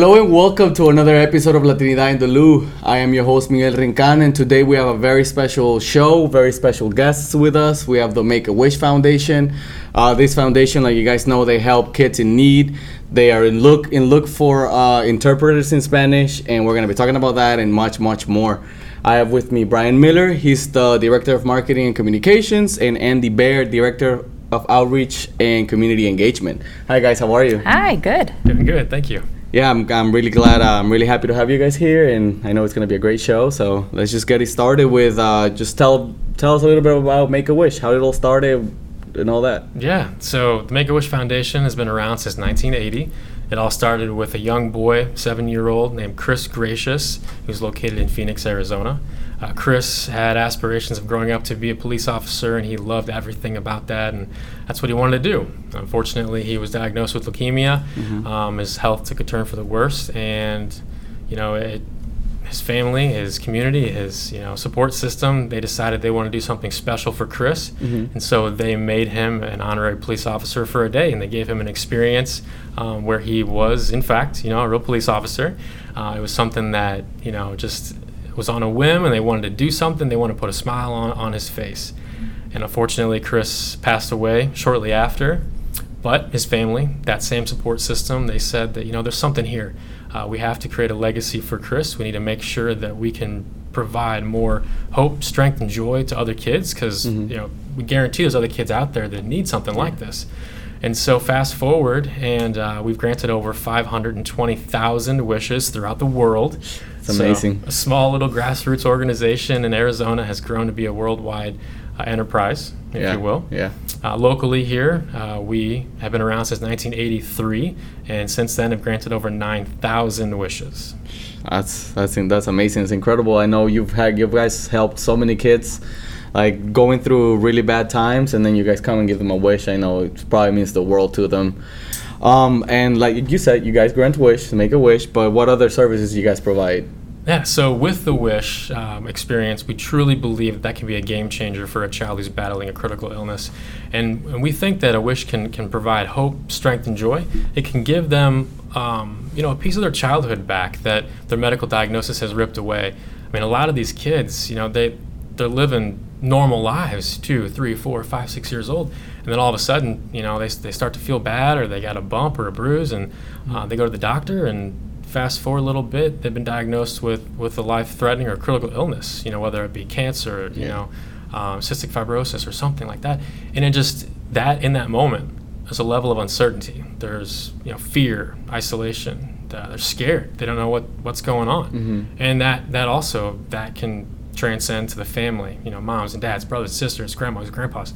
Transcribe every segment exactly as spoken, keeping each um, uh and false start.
Hello and welcome to another episode of Latinidad in the Lou. I am your host Miguel Rincon, and today we have a very special show, very special guests with us. We have the Make-A-Wish Foundation. Uh, this foundation, like you guys know, they help kids in need. They are in look in look for uh, interpreters in Spanish, and we're going to be talking about that and much, much more. I have with me Brian Miller. He's the Director of Marketing and Communications, and Andy Baird, Director of Outreach and Community Engagement. Hi guys, how are you? Hi, good. Doing good, thank you. Yeah, I'm I'm really glad, uh, I'm really happy to have you guys here, and I know it's going to be a great show, so let's just get it started with, uh, just tell tell us a little bit about Make-A-Wish, how it all started, and all that. Yeah, so the Make-A-Wish Foundation has been around since nineteen eighty. It all started with a young boy, seven-year-old, named Chris Gracious, who's located in Phoenix, Arizona. Uh, Chris had aspirations of growing up to be a police officer, and he loved everything about that, and that's what he wanted to do. Unfortunately, he was diagnosed with leukemia. Mm-hmm. Um, his health took a turn for the worse, and you know, it, his family, his community, his you know support system, they decided they want to do something special for Chris, mm-hmm. and so they made him an honorary police officer for a day, and they gave him an experience um, where he was, in fact, you know, a real police officer. Uh, it was something that you know just. was on a whim, and they wanted to do something. They wanted to put a smile on, on his face. And unfortunately, Chris passed away shortly after, but his family, that same support system, they said that, you know, there's something here. Uh, we have to create a legacy for Chris. We need to make sure that we can provide more hope, strength, and joy to other kids, because, mm-hmm. you know, we guarantee there's other kids out there that need something yeah. like this. And so fast forward, and uh, we've granted over five hundred twenty thousand wishes throughout the world. It's amazing. So a small little grassroots organization in Arizona has grown to be a worldwide uh, enterprise, if yeah. you will. Yeah. Uh, locally here, uh, we have been around since nineteen eighty-three, and since then have granted over nine thousand wishes. That's that's that's amazing. It's incredible. I know you've had you guys helped so many kids, like going through really bad times, and then you guys come and give them a wish. I know it probably means the world to them. Um, and like you said, you guys grant wish, make a wish, but what other services do you guys provide? Yeah, so with the wish um, experience, we truly believe that, that can be a game changer for a child who's battling a critical illness. And, and we think that a wish can, can provide hope, strength, and joy. It can give them um, you know, a piece of their childhood back that their medical diagnosis has ripped away. I mean, a lot of these kids, you know, they, they're living normal lives, two, three, four, five, six years old, and then all of a sudden, you know, they they start to feel bad, or they got a bump or a bruise, and uh, they go to the doctor, and fast forward a little bit, they've been diagnosed with, with a life-threatening or critical illness, you know, whether it be cancer, or, you yeah. know, um, cystic fibrosis or something like that, and it just, that, in that moment, there's a level of uncertainty. There's, you know, fear, isolation. Uh, they're scared. They don't know what, what's going on, mm-hmm. and that, that also, that can transcend to the family, you know, moms and dads, brothers, sisters, grandmas, grandpas.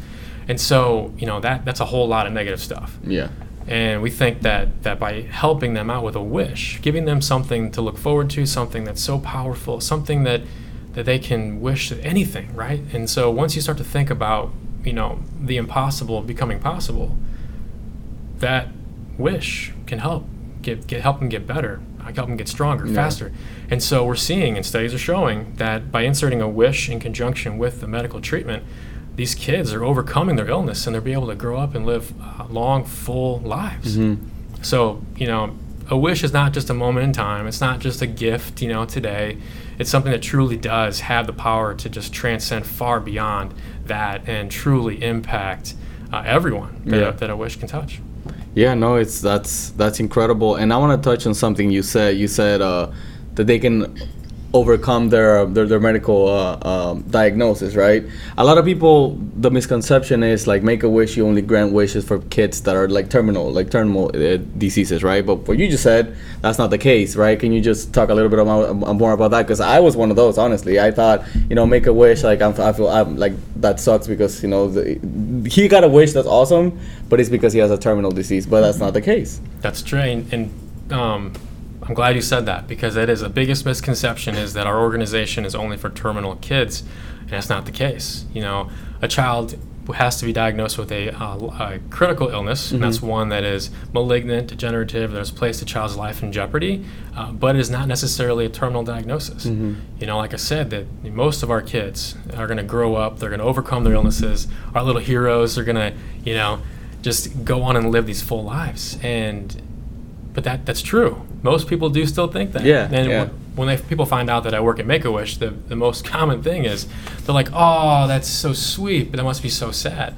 And so, you know, that that's a whole lot of negative stuff. Yeah. And we think that that by helping them out with a wish, giving them something to look forward to, something that's so powerful, something that, that they can wish anything, right? And so once you start to think about, you know, the impossible becoming possible, that wish can help get, get help them get better. I help them get stronger, yeah. faster. And so we're seeing, and studies are showing, that by inserting a wish in conjunction with the medical treatment, these kids are overcoming their illness, and they'll be able to grow up and live uh, long, full lives. Mm-hmm. So, you know, a wish is not just a moment in time. It's not just a gift, you know, today. It's something that truly does have the power to just transcend far beyond that and truly impact uh, everyone that, yeah. that a wish can touch. Yeah, no, it's that's that's incredible, and I want to touch on something you said. You said uh, that they can overcome their their, their medical uh, uh, diagnosis, right? A lot of people, the misconception is like Make-A-Wish, you only grant wishes for kids that are like terminal, like terminal uh, diseases, right? But what you just said, that's not the case, right? Can you just talk a little bit about, um, more about that? Because I was one of those, honestly. I thought, you know, Make-A-Wish, like I'm, I feel I'm, like that sucks because you know the, he got a wish that's awesome, but it's because he has a terminal disease. But that's not the case. That's true, and. and um, I'm glad you said that, because that is the biggest misconception, is that our organization is only for terminal kids, and that's not the case. You know, a child has to be diagnosed with a, uh, a critical illness, mm-hmm. and that's one that is malignant, degenerative, that's placed a child's life in jeopardy, uh, but it is not necessarily a terminal diagnosis. Mm-hmm. You know, like I said, that most of our kids are going to grow up, they're going to overcome their illnesses, our little heroes are going to, you know, just go on and live these full lives. And but that that's true. Most people do still think that. Yeah. And yeah. W- when they, people find out that I work at Make-A-Wish, the, the most common thing is they're like, oh, that's so sweet, but that must be so sad.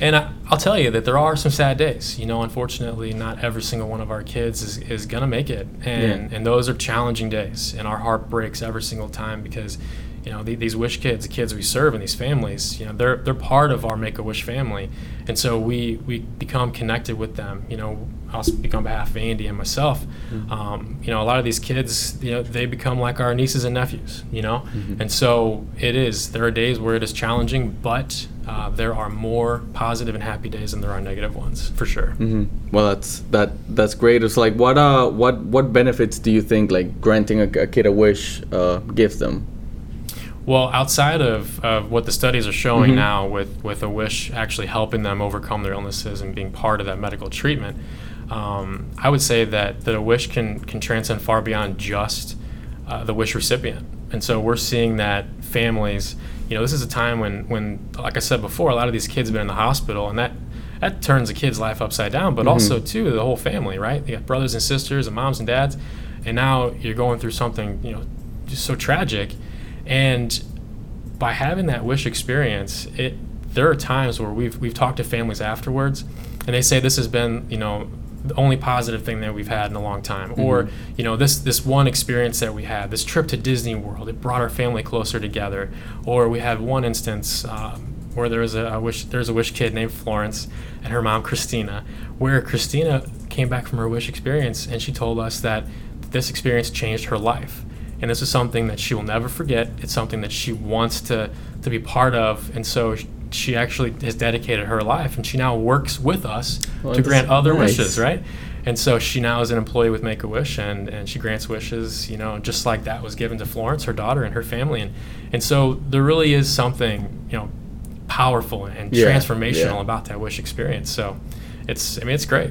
And I, I'll tell you that there are some sad days. You know, unfortunately, not every single one of our kids is, is going to make it. And yeah. and those are challenging days. And our heart breaks every single time because, you know, the, these wish kids, the kids we serve in these families, you know, they're they're part of our Make-A-Wish family. And so we, we become connected with them. You know, I'll speak on behalf of Andy and myself. Mm-hmm. Um, you know, a lot of these kids, you know, they become like our nieces and nephews, you know. Mm-hmm. And so it is. There are days where it is challenging, but... Uh, there are more positive and happy days than there are negative ones, for sure. Mm-hmm. Well, that's that. That's great. It's like, what uh, what what benefits do you think like granting a, a kid a wish uh, gives them? Well, outside of, of what the studies are showing mm-hmm. now, with, with a wish actually helping them overcome their illnesses and being part of that medical treatment, um, I would say that that a wish can can transcend far beyond just uh, the wish recipient. And so we're seeing that families. You know, this is a time when, when, like I said before, a lot of these kids have been in the hospital, and that, that turns a kid's life upside down, but mm-hmm. also, too, the whole family, right? You got brothers and sisters and moms and dads, and now you're going through something, you know, just so tragic. And by having that wish experience, it there are times where we've we've talked to families afterwards, and they say this has been, you know, the only positive thing that we've had in a long time. Mm-hmm. Or, you know, this this one experience that we had, this trip to Disney World, it brought our family closer together. Or we had one instance um, where there was a, a wish there's a wish kid named Florence and her mom Christina, where Christina came back from her wish experience and she told us that this experience changed her life. And this is something that she will never forget. It's something that she wants to to be part of. And so she actually has dedicated her life, and she now works with us well, to grant other nice. wishes, right? And so she now is an employee with Make-A-Wish, and, and she grants wishes, you know, just like that was given to Florence, her daughter, and her family. And and so there really is something, you know, powerful and yeah, transformational yeah. about that wish experience. So it's, I mean, it's great.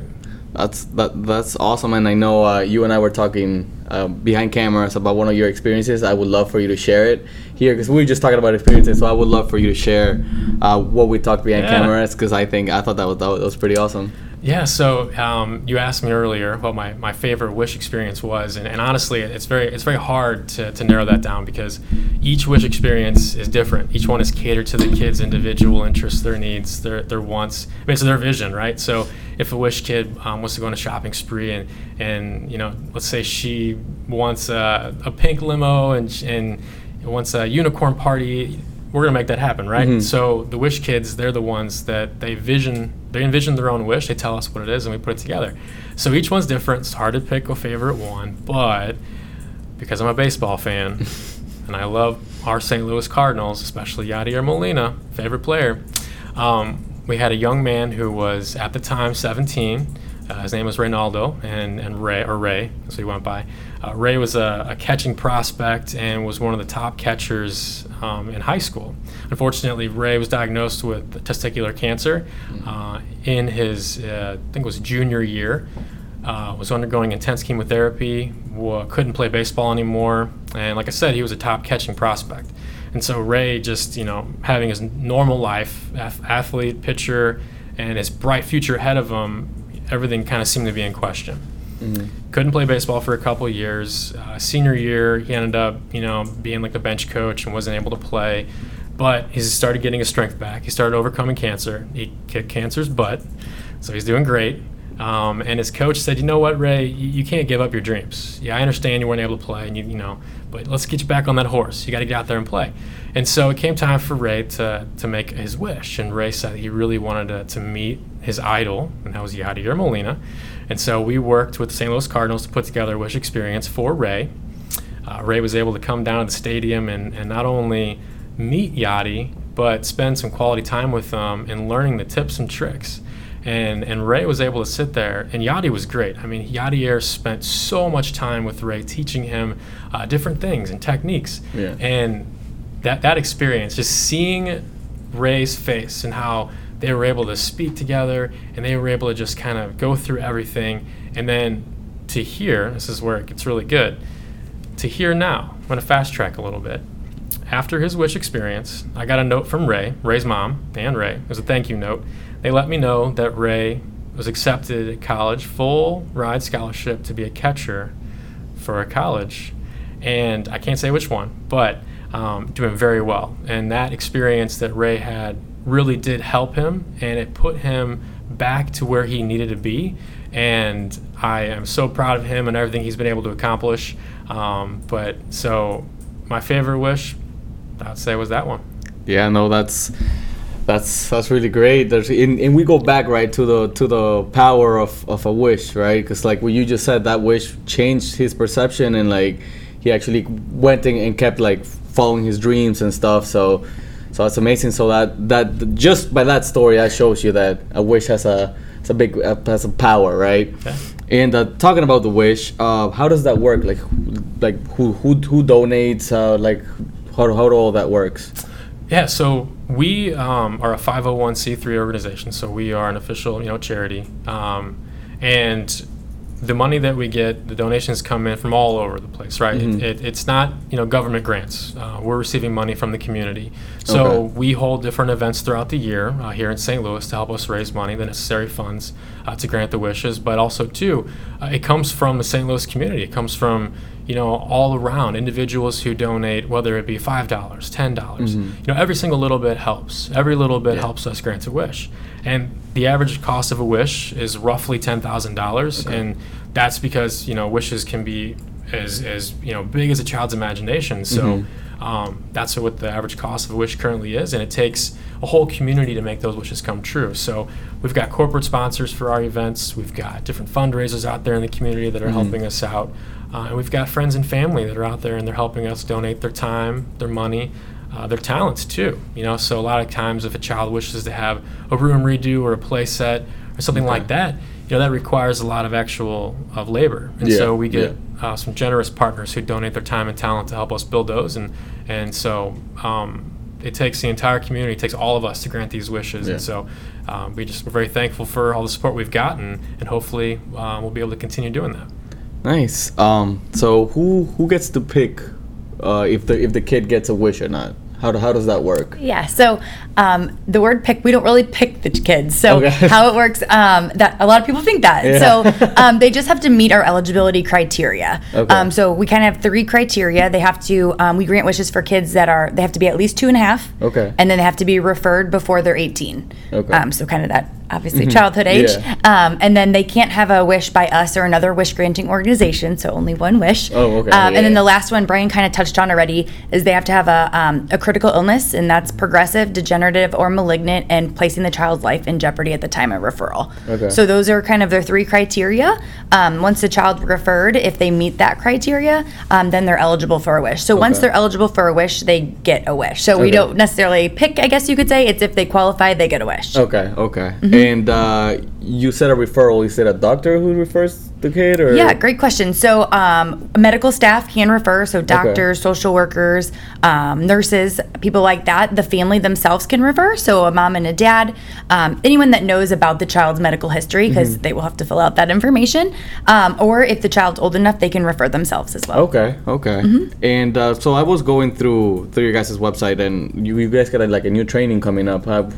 That's that, that's awesome, and I know uh, you and I were talking uh, behind cameras about one of your experiences. I would love for you to share it here because we were just talking about experiences. So I would love for you to share uh, what we talked behind yeah. cameras because I think I thought that was that was pretty awesome. Yeah. So um, you asked me earlier what my, my favorite wish experience was, and, and honestly, it's very it's very hard to, to narrow that down because each wish experience is different. Each one is catered to the kids' individual interests, their needs, their their wants. I mean, it's their vision, right? So if a wish kid um, wants to go on a shopping spree and, and you know, let's say she wants a, a pink limo and and wants a unicorn party, we're gonna make that happen, right? Mm-hmm. So the wish kids, they're the ones that they vision, they envision their own wish, they tell us what it is, and we put it together. So each one's different. It's hard to pick a favorite one, but because I'm a baseball fan and I love our Saint Louis Cardinals, especially Yadier Molina, favorite player, um, we had a young man who was, at the time, seventeen. Uh, his name was Reynaldo, and, and Ray, or Ray, that's what he went by. Uh, Ray was a, a catching prospect and was one of the top catchers um, in high school. Unfortunately, Ray was diagnosed with testicular cancer uh, in his, uh, I think it was junior year. Uh, was undergoing intense chemotherapy, w- couldn't play baseball anymore, and like I said, he was a top catching prospect. And so Ray just, you know, having his normal life, af- athlete, pitcher, and his bright future ahead of him, everything kind of seemed to be in question. Mm-hmm. Couldn't play baseball for a couple of years. Uh, senior year, he ended up, you know, being like the bench coach and wasn't able to play. But he started getting his strength back. He started overcoming cancer. He kicked cancer's butt, so he's doing great. Um, and his coach said, you know what, Ray, you, you can't give up your dreams. Yeah, I understand you weren't able to play, and you, you know, but let's get you back on that horse. You got to get out there and play. And so it came time for Ray to, to make his wish. And Ray said he really wanted to, to meet his idol, and that was Yadier Molina. And so we worked with the Saint Louis Cardinals to put together a wish experience for Ray. Uh, Ray was able to come down to the stadium and, and not only meet Yadi, but spend some quality time with them and learning the tips and tricks. And and Ray was able to sit there, and Yadi was great. I mean, Yadier spent so much time with Ray, teaching him uh, different things and techniques. Yeah. And that that experience, just seeing Ray's face and how they were able to speak together, and they were able to just kind of go through everything, and then to hear, this is where it gets really good, to hear now. I'm going to fast track a little bit. After his wish experience, I got a note from Ray, Ray's mom, and Ray. It was a thank you note. They let me know that Ray was accepted at college, full ride scholarship to be a catcher for a college. And I can't say which one, but um, doing very well. And that experience that Ray had really did help him, and it put him back to where he needed to be. And I am so proud of him and everything he's been able to accomplish. Um, but so my favorite wish, I'd say, was that one. Yeah, no, that's that's that's really great. There's, and, and we go back, right, to the to the power of, of a wish, right? Because like what you just said, that wish changed his perception, and like he actually went in and kept like following his dreams and stuff. So, so that's amazing. So that that just by that story, that shows you that a wish has a it's a big uh, has a power, right? Okay. And uh, talking about the wish, uh, how does that work? Like, like who who who donates? Uh, like, how how all that works? Yeah, so we um, are a five oh one c three organization, so we are an official, you know, charity, um, and the money that we get, the donations come in from all over the place, right? Mm-hmm. It, it, it's not, you know, government grants. Uh, we're receiving money from the community, so okay. we hold different events throughout the year uh, here in Saint Louis to help us raise money, the necessary funds uh, to grant the wishes, but also too, uh, it comes from the Saint Louis community. It comes from, you know, all around individuals who donate, whether it be five dollars, ten dollars, mm-hmm. you know, every single little bit helps. Every little bit yeah. helps us grant a wish. And the average cost of a wish is roughly ten thousand dollars. Okay. And that's because, you know, wishes can be as, as you know, big as a child's imagination. So mm-hmm. um, that's what the average cost of a wish currently is. And it takes a whole community to make those wishes come true. So we've got corporate sponsors for our events. We've got different fundraisers out there in the community that are mm-hmm. helping us out. Uh, and we've got friends and family that are out there, and they're helping us donate their time, their money, uh, their talents too. You know, so a lot of times if a child wishes to have a room redo or a play set or something okay. like that, you know, that requires a lot of actual of labor. And yeah, so we get yeah. uh, some generous partners who donate their time and talent to help us build those. And, and so um, it takes the entire community, it takes all of us to grant these wishes. Yeah. And so um, we just, we're very thankful for all the support we've gotten, and hopefully uh, we'll be able to continue doing that. Nice. Um, so who who gets to pick uh, if the if the kid gets a wish or not? How do, how does that work? Yeah. So um, the word pick, we don't really pick the kids. So okay. how it works, um, that a lot of people think that. Yeah. So um, they just have to meet our eligibility criteria. Okay. Um, so we kind of have three criteria. They have to um, we grant wishes for kids that are they have to be at least two and a half. Okay. And then they have to be referred before they're eighteen. Okay. Um, so kind of that. Obviously mm-hmm. childhood age, yeah. um, and then they can't have a wish by us or another wish-granting organization, so only one wish. Oh, okay. Um, yeah. And then the last one Brian kind of touched on already is they have to have a um, a critical illness, and that's progressive, degenerative, or malignant, and placing the child's life in jeopardy at the time of referral. Okay. So those are kind of their three criteria. Um, once the child referred, if they meet that criteria, um, then they're eligible for a wish. So okay. once they're eligible for a wish, they get a wish. So okay. we don't necessarily pick, I guess you could say. It's if they qualify, they get a wish. Okay, okay. Mm-hmm. And uh, you said a referral. Is it a doctor who refers the kid? Or? Yeah, great question. So um, medical staff can refer, so doctors, okay. social workers, um, nurses, people like that. The family themselves can refer, so a mom and a dad, um, anyone that knows about the child's medical history, because mm-hmm. they will have to fill out that information. Um, or if the child's old enough, they can refer themselves as well. Okay, okay. Mm-hmm. And uh, so I was going through through your guys' website, and you, you guys got like a new training coming up. I've,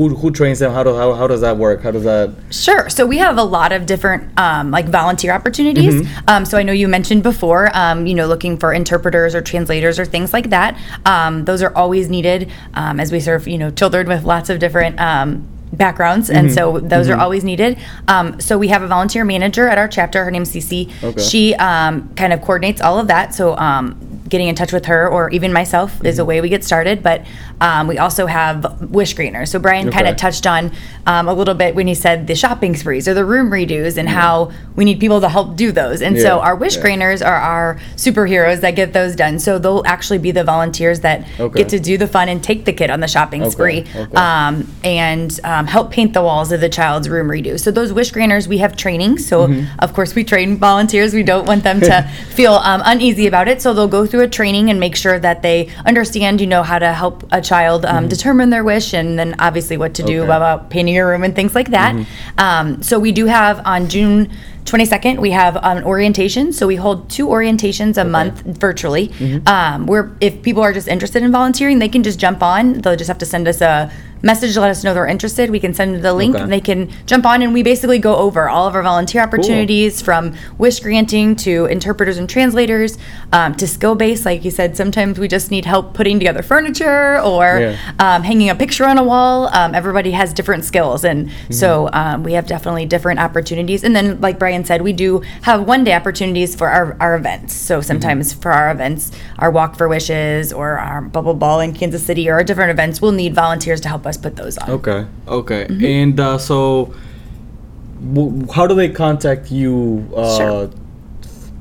Who, who trains them? How, do, how, how does that work? How does that? Sure. So we have a lot of different um, like volunteer opportunities. Mm-hmm. Um, so I know you mentioned before, um, you know, looking for interpreters or translators or things like that. Um, those are always needed um, as we serve, you know, children with lots of different um, backgrounds. Mm-hmm. And so those mm-hmm. are always needed. Um, so we have a volunteer manager at our chapter. Her name's Cece. Okay. She um, kind of coordinates all of that. So um getting in touch with her or even myself mm-hmm. is a way we get started. But um, we also have wish greeners. So Brian okay. kind of touched on um, a little bit when he said the shopping sprees or the room redos and yeah. how we need people to help do those. And yeah. so our wish yeah. greeners are our superheroes that get those done. So they'll actually be the volunteers that okay. get to do the fun and take the kid on the shopping okay. spree okay. Um, and um, help paint the walls of the child's room redo. So those wish greeners, we have training. So mm-hmm. of course we train volunteers. We don't want them to feel um, uneasy about it. So they'll go through a training and make sure that they understand, you know, how to help a child um, mm-hmm. determine their wish, and then obviously what to do okay. about painting your room and things like that. Mm-hmm. Um, so we do have on June twenty-second, we have an um, orientation. So we hold two orientations a okay. month virtually. Mm-hmm. Um, where if people are just interested in volunteering, they can just jump on. They'll just have to send us a message, let us know they're interested. We can send them the link, okay. and they can jump on, and we basically go over all of our volunteer opportunities, cool. from wish granting to interpreters and translators, um, to skill-based. Like you said, sometimes we just need help putting together furniture or yeah. um, hanging a picture on a wall. Um, everybody has different skills, and mm-hmm. so um, we have definitely different opportunities. And then, like Brian said, we do have one-day opportunities for our, our events. So sometimes mm-hmm. for our events, our Walk for Wishes or our Bubble Ball in Kansas City or our different events, we'll need volunteers to help us put those on. Okay, okay. Mm-hmm. And uh, so w- how do they contact you uh, sure.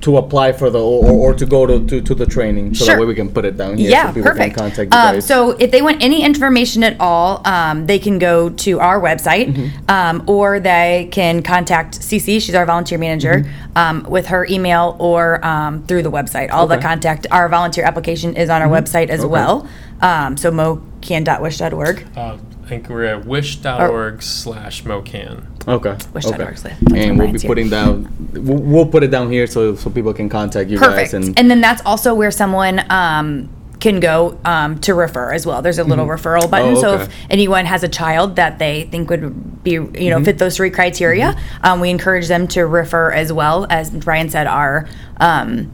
to apply for the or, or to go to, to, to the training? So sure. that way we can put it down here yeah, so people perfect. Can contact you guys. Um, so if they want any information at all, um, they can go to our website, mm-hmm. um, or they can contact Cece, she's our volunteer manager, mm-hmm. um, with her email or um, through the website. All okay. the contact, our volunteer application is on our mm-hmm. website as okay. well. Um, so mocan dot wish dot org. Uh, I think we're at wish dot org slash mocan. Okay. wish dot org okay. slash mocan. And we'll be putting here. down, we'll put it down here so so people can contact you Perfect. Guys. And, and then that's also where someone um, can go um, to refer as well. There's a little mm-hmm. referral button. Oh, okay. So if anyone has a child that they think would be, you know, mm-hmm. fit those three criteria, mm-hmm. um, we encourage them to refer as well. As Brian said, our um,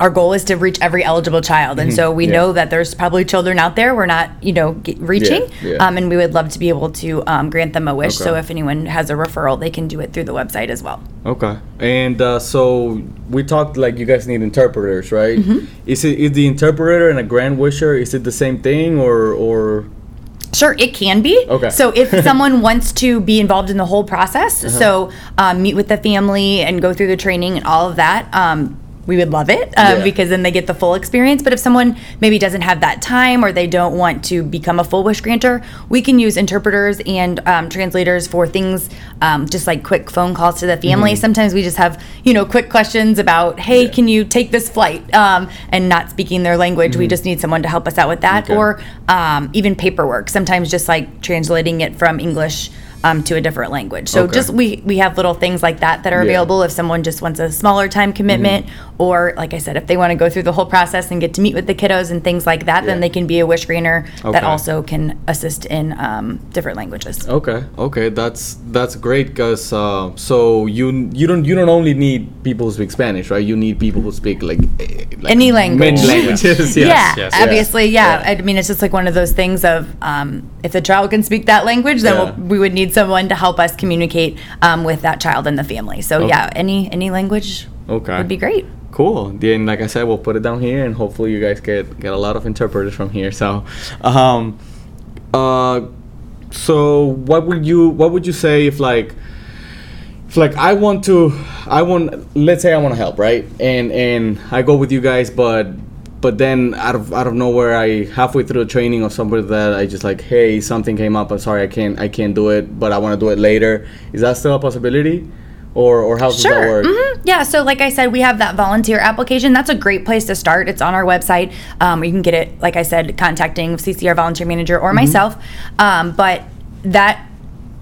Our goal is to reach every eligible child, and mm-hmm. so we yeah. know that there's probably children out there we're not, you know, get, reaching, yeah, yeah. Um, and we would love to be able to um, grant them a wish. Okay. So if anyone has a referral, they can do it through the website as well. Okay, and uh, so we talked like you guys need interpreters, right? Mm-hmm. Is it is the interpreter and a grand wisher? Is it the same thing, or or? Sure, it can be. Okay. So if someone wants to be involved in the whole process, uh-huh. so um, meet with the family and go through the training and all of that. Um, We would love it um, yeah. because then they get the full experience. But if someone maybe doesn't have that time or they don't want to become a full wish granter, we can use interpreters and um, translators for things um, just like quick phone calls to the family. Mm-hmm. Sometimes we just have, you know, quick questions about, hey, yeah. can you take this flight? Um, and not speaking their language. Mm-hmm. We just need someone to help us out with that. Okay. Or um, even paperwork. Sometimes just like translating it from English Um, to a different language. So okay. just we, we have little things like that that are yeah. available if someone just wants a smaller time commitment, mm-hmm. or like I said, if they want to go through the whole process and get to meet with the kiddos and things like that, yeah. then they can be a wish granter okay. that also can assist in um, different languages. Okay, okay, that's that's great because uh, so you you don't you don't only need people who speak Spanish, right? You need people who speak like, like any language, many languages. yes. Yeah, yes. obviously, yeah. yeah. I mean, it's just like one of those things of um, if the child can speak that language, then yeah. we'll, we would need someone to help us communicate um, with that child and the family. So okay. yeah, any any language okay. would be great. Cool. Then, like I said, we'll put it down here, and hopefully you guys get get a lot of interpreters from here. So, um, uh, so what would you what would you say if like if like I want to I want let's say I want to help, right? And and I go with you guys, but. But then out of out of nowhere, I halfway through the training or somebody that I just like, hey, something came up. I'm sorry, I can't I can't do it, but I want to do it later. Is that still a possibility? Or or how does sure. that work? Mm-hmm. Yeah, so like I said, we have that volunteer application. That's a great place to start. It's on our website. Um, you can get it, like I said, contacting C C, our volunteer manager, or mm-hmm. myself. Um, but that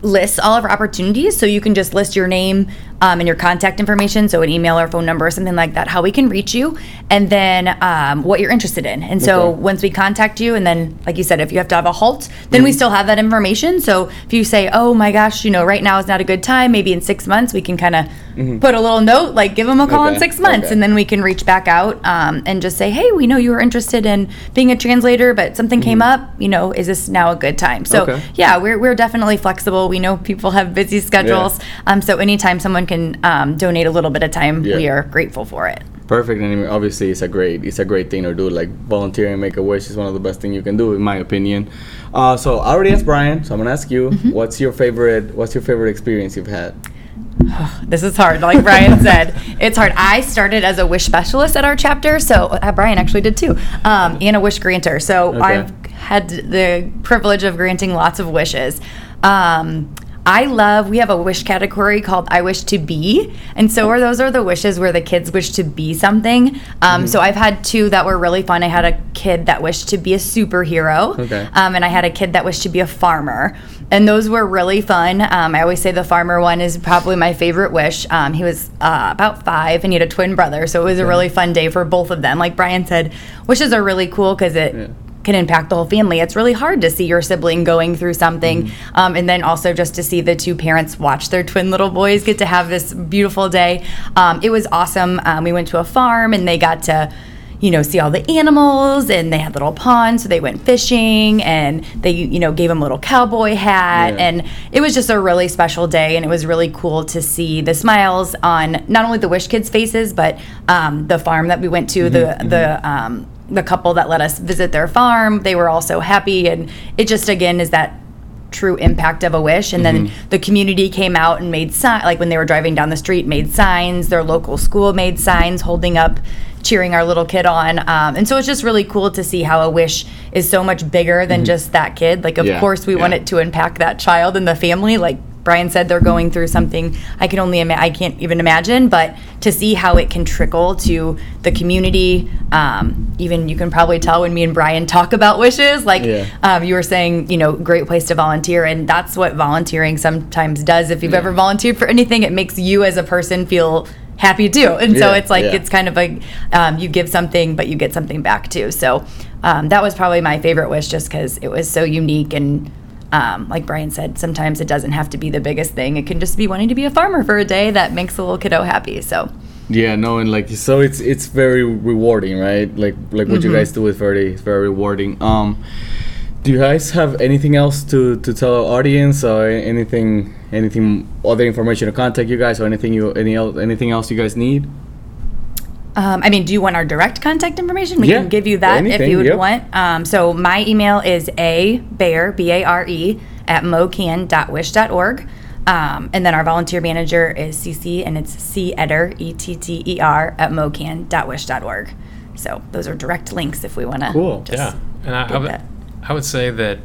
lists all of our opportunities, so you can just list your name um, and your contact information, so an email or phone number or something like that, how we can reach you, and then um, what you're interested in. And so okay. once we contact you, and then like you said, if you have to have a halt, then mm-hmm. we still have that information. So if you say, oh my gosh, you know, right now is not a good time, maybe in six months, we can kind of mm-hmm. put a little note like give them a call okay. in six months, okay. and then we can reach back out um, and just say, hey, we know you were interested in being a translator, but something mm-hmm. came up, you know, is this now a good time? So okay. yeah, we're we're definitely flexible. We know people have busy schedules, yeah. um, so anytime someone can um, donate a little bit of time, yeah. we are grateful for it. Perfect, and obviously it's a great it's a great thing to do. Like volunteering, make a wish is one of the best things you can do, in my opinion. Uh, so I already asked Brian, so I'm gonna ask you, mm-hmm. what's your favorite what's your favorite experience you've had? Oh, this is hard. Like Brian said, it's hard. I started as a wish specialist at our chapter, so uh, Brian actually did too, um, and a wish granter. So okay. I've had the privilege of granting lots of wishes. Um, I love, we have a wish category called I Wish to Be, and so are those are the wishes where the kids wish to be something. Um, mm-hmm. So I've had two that were really fun. I had a kid that wished to be a superhero, okay. um, and I had a kid that wished to be a farmer. And those were really fun. Um, I always say the farmer one is probably my favorite wish. Um, he was uh, about five, and he had a twin brother, so it was yeah. a really fun day for both of them. Like Brian said, wishes are really cool because it... Yeah. can impact the whole family. It's really hard to see your sibling going through something. Mm-hmm. Um, and then also just to see the two parents watch their twin little boys get to have this beautiful day. Um, it was awesome. Um, we went to a farm and they got to, you know, see all the animals, and they had little ponds, so they went fishing, and they, you know, gave him a little cowboy hat, yeah. and it was just a really special day, and it was really cool to see the smiles on not only the Wish Kids' faces, but um, the farm that we went to, mm-hmm, the mm-hmm. the um, the couple that let us visit their farm, they were all so happy, and it just, again, is that true impact of a wish. And mm-hmm. then the community came out and made signs, like when they were driving down the street, made signs, their local school made signs holding up, cheering our little kid on, um, and so it's just really cool to see how a wish is so much bigger than mm-hmm. just that kid. Like, of yeah, course we yeah. want it to impact that child and the family. Like Brian said, they're going through something I can only ima- I can't even imagine, but to see how it can trickle to the community, um, even you can probably tell when me and Brian talk about wishes, like yeah. um, you were saying, you know, great place to volunteer, and that's what volunteering sometimes does. If you've yeah. ever volunteered for anything, it makes you as a person feel happy too, and yeah, so it's like yeah. it's kind of like um, you give something, but you get something back too. So um, that was probably my favorite wish, just because it was so unique. And um, like Brian said, sometimes it doesn't have to be the biggest thing; it can just be wanting to be a farmer for a day that makes the little kiddo happy. So yeah, no, and like so, it's it's very rewarding, right? Like like what mm-hmm. you guys do is very very rewarding. Um, do you guys have anything else to, to tell our audience, or anything? Anything, other information to contact you guys, or anything you any else, anything else you guys need? Um, I mean, do you want our direct contact information? We yeah. can give you that anything, if you would yep. want. Um, so my email is abear, B A R E, at mocan dot wish dot org. Um, and then our volunteer manager is Cece, and it's C-Etter, E T T E R, at mocan dot wish dot org. So those are direct links if we want to. Cool. Just yeah. And I, I, would, I would say that,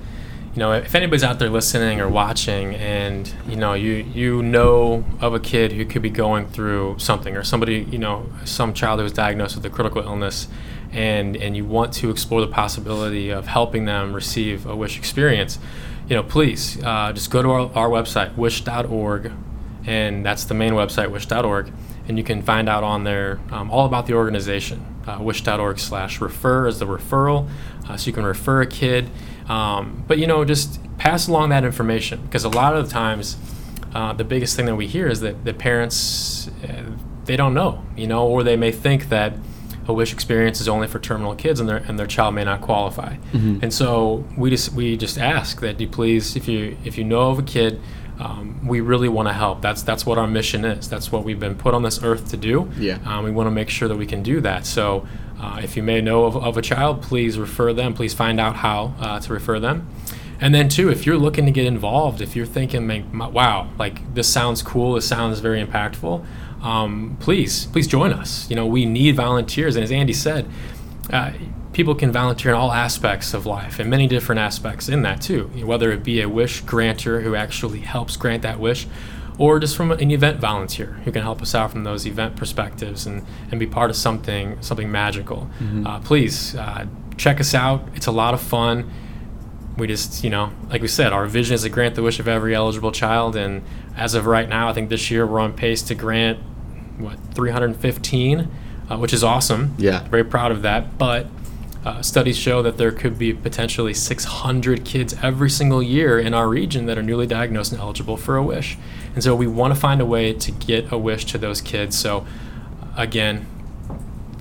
you know, if anybody's out there listening or watching, and you know you you know of a kid who could be going through something, or somebody, you know, some child who was diagnosed with a critical illness, and and you want to explore the possibility of helping them receive a wish experience, you know, please uh, just go to our, our website, wish dot org, and that's the main website, wish dot org, and you can find out on there um, all about the organization. Uh, wish dot org slash refer is the referral, uh, so you can refer a kid. Um, but, you know, just pass along that information, because a lot of the times uh, the biggest thing that we hear is that the parents, uh, they don't know, you know, or they may think that a wish experience is only for terminal kids, and their and their child may not qualify. Mm-hmm. And so we just we just ask that you please, if you if you know of a kid, um, we really want to help. That's that's what our mission is. That's what we've been put on this earth to do. Yeah. Um, we want to make sure that we can do that. So. Uh, if you may know of, of a child, please refer them. Please find out how uh, to refer them. And then, too, if you're looking to get involved, if you're thinking, wow, like this sounds cool, this sounds very impactful, um, please, please join us. You know, we need volunteers. And as Andy said, uh, people can volunteer in all aspects of life, and many different aspects in that, too, whether it be a wish granter who actually helps grant that wish, or just from an event volunteer who can help us out from those event perspectives and, and be part of something something magical. Mm-hmm. Uh, please uh, check us out. It's a lot of fun. We just, you know, like we said, our vision is to grant the wish of every eligible child. And as of right now, I think this year we're on pace to grant, what, three hundred fifteen, uh, which is awesome. Yeah. Very proud of that. But uh, studies show that there could be potentially six hundred kids every single year in our region that are newly diagnosed and eligible for a wish. And so we want to find a way to get a wish to those kids. So again,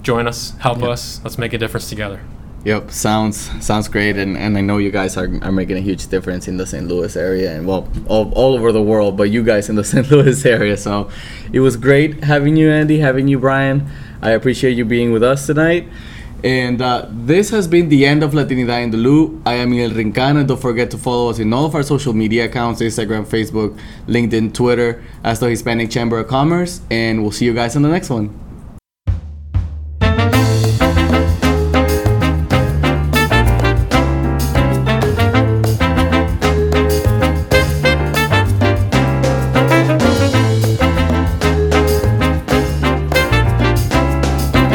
join us, help yep. us, let's make a difference together. Yep, sounds sounds great. And, and I know you guys are, are making a huge difference in the Saint Louis area, and well, all, all over the world, but you guys in the Saint Louis area. So it was great having you, Andy, having you, Brian. I appreciate you being with us tonight. And uh, this has been the end of Latinidad in the Loop. I am Miguel Rincon, and don't forget to follow us in all of our social media accounts, Instagram, Facebook, LinkedIn, Twitter, as the Hispanic Chamber of Commerce, and we'll see you guys in the next one.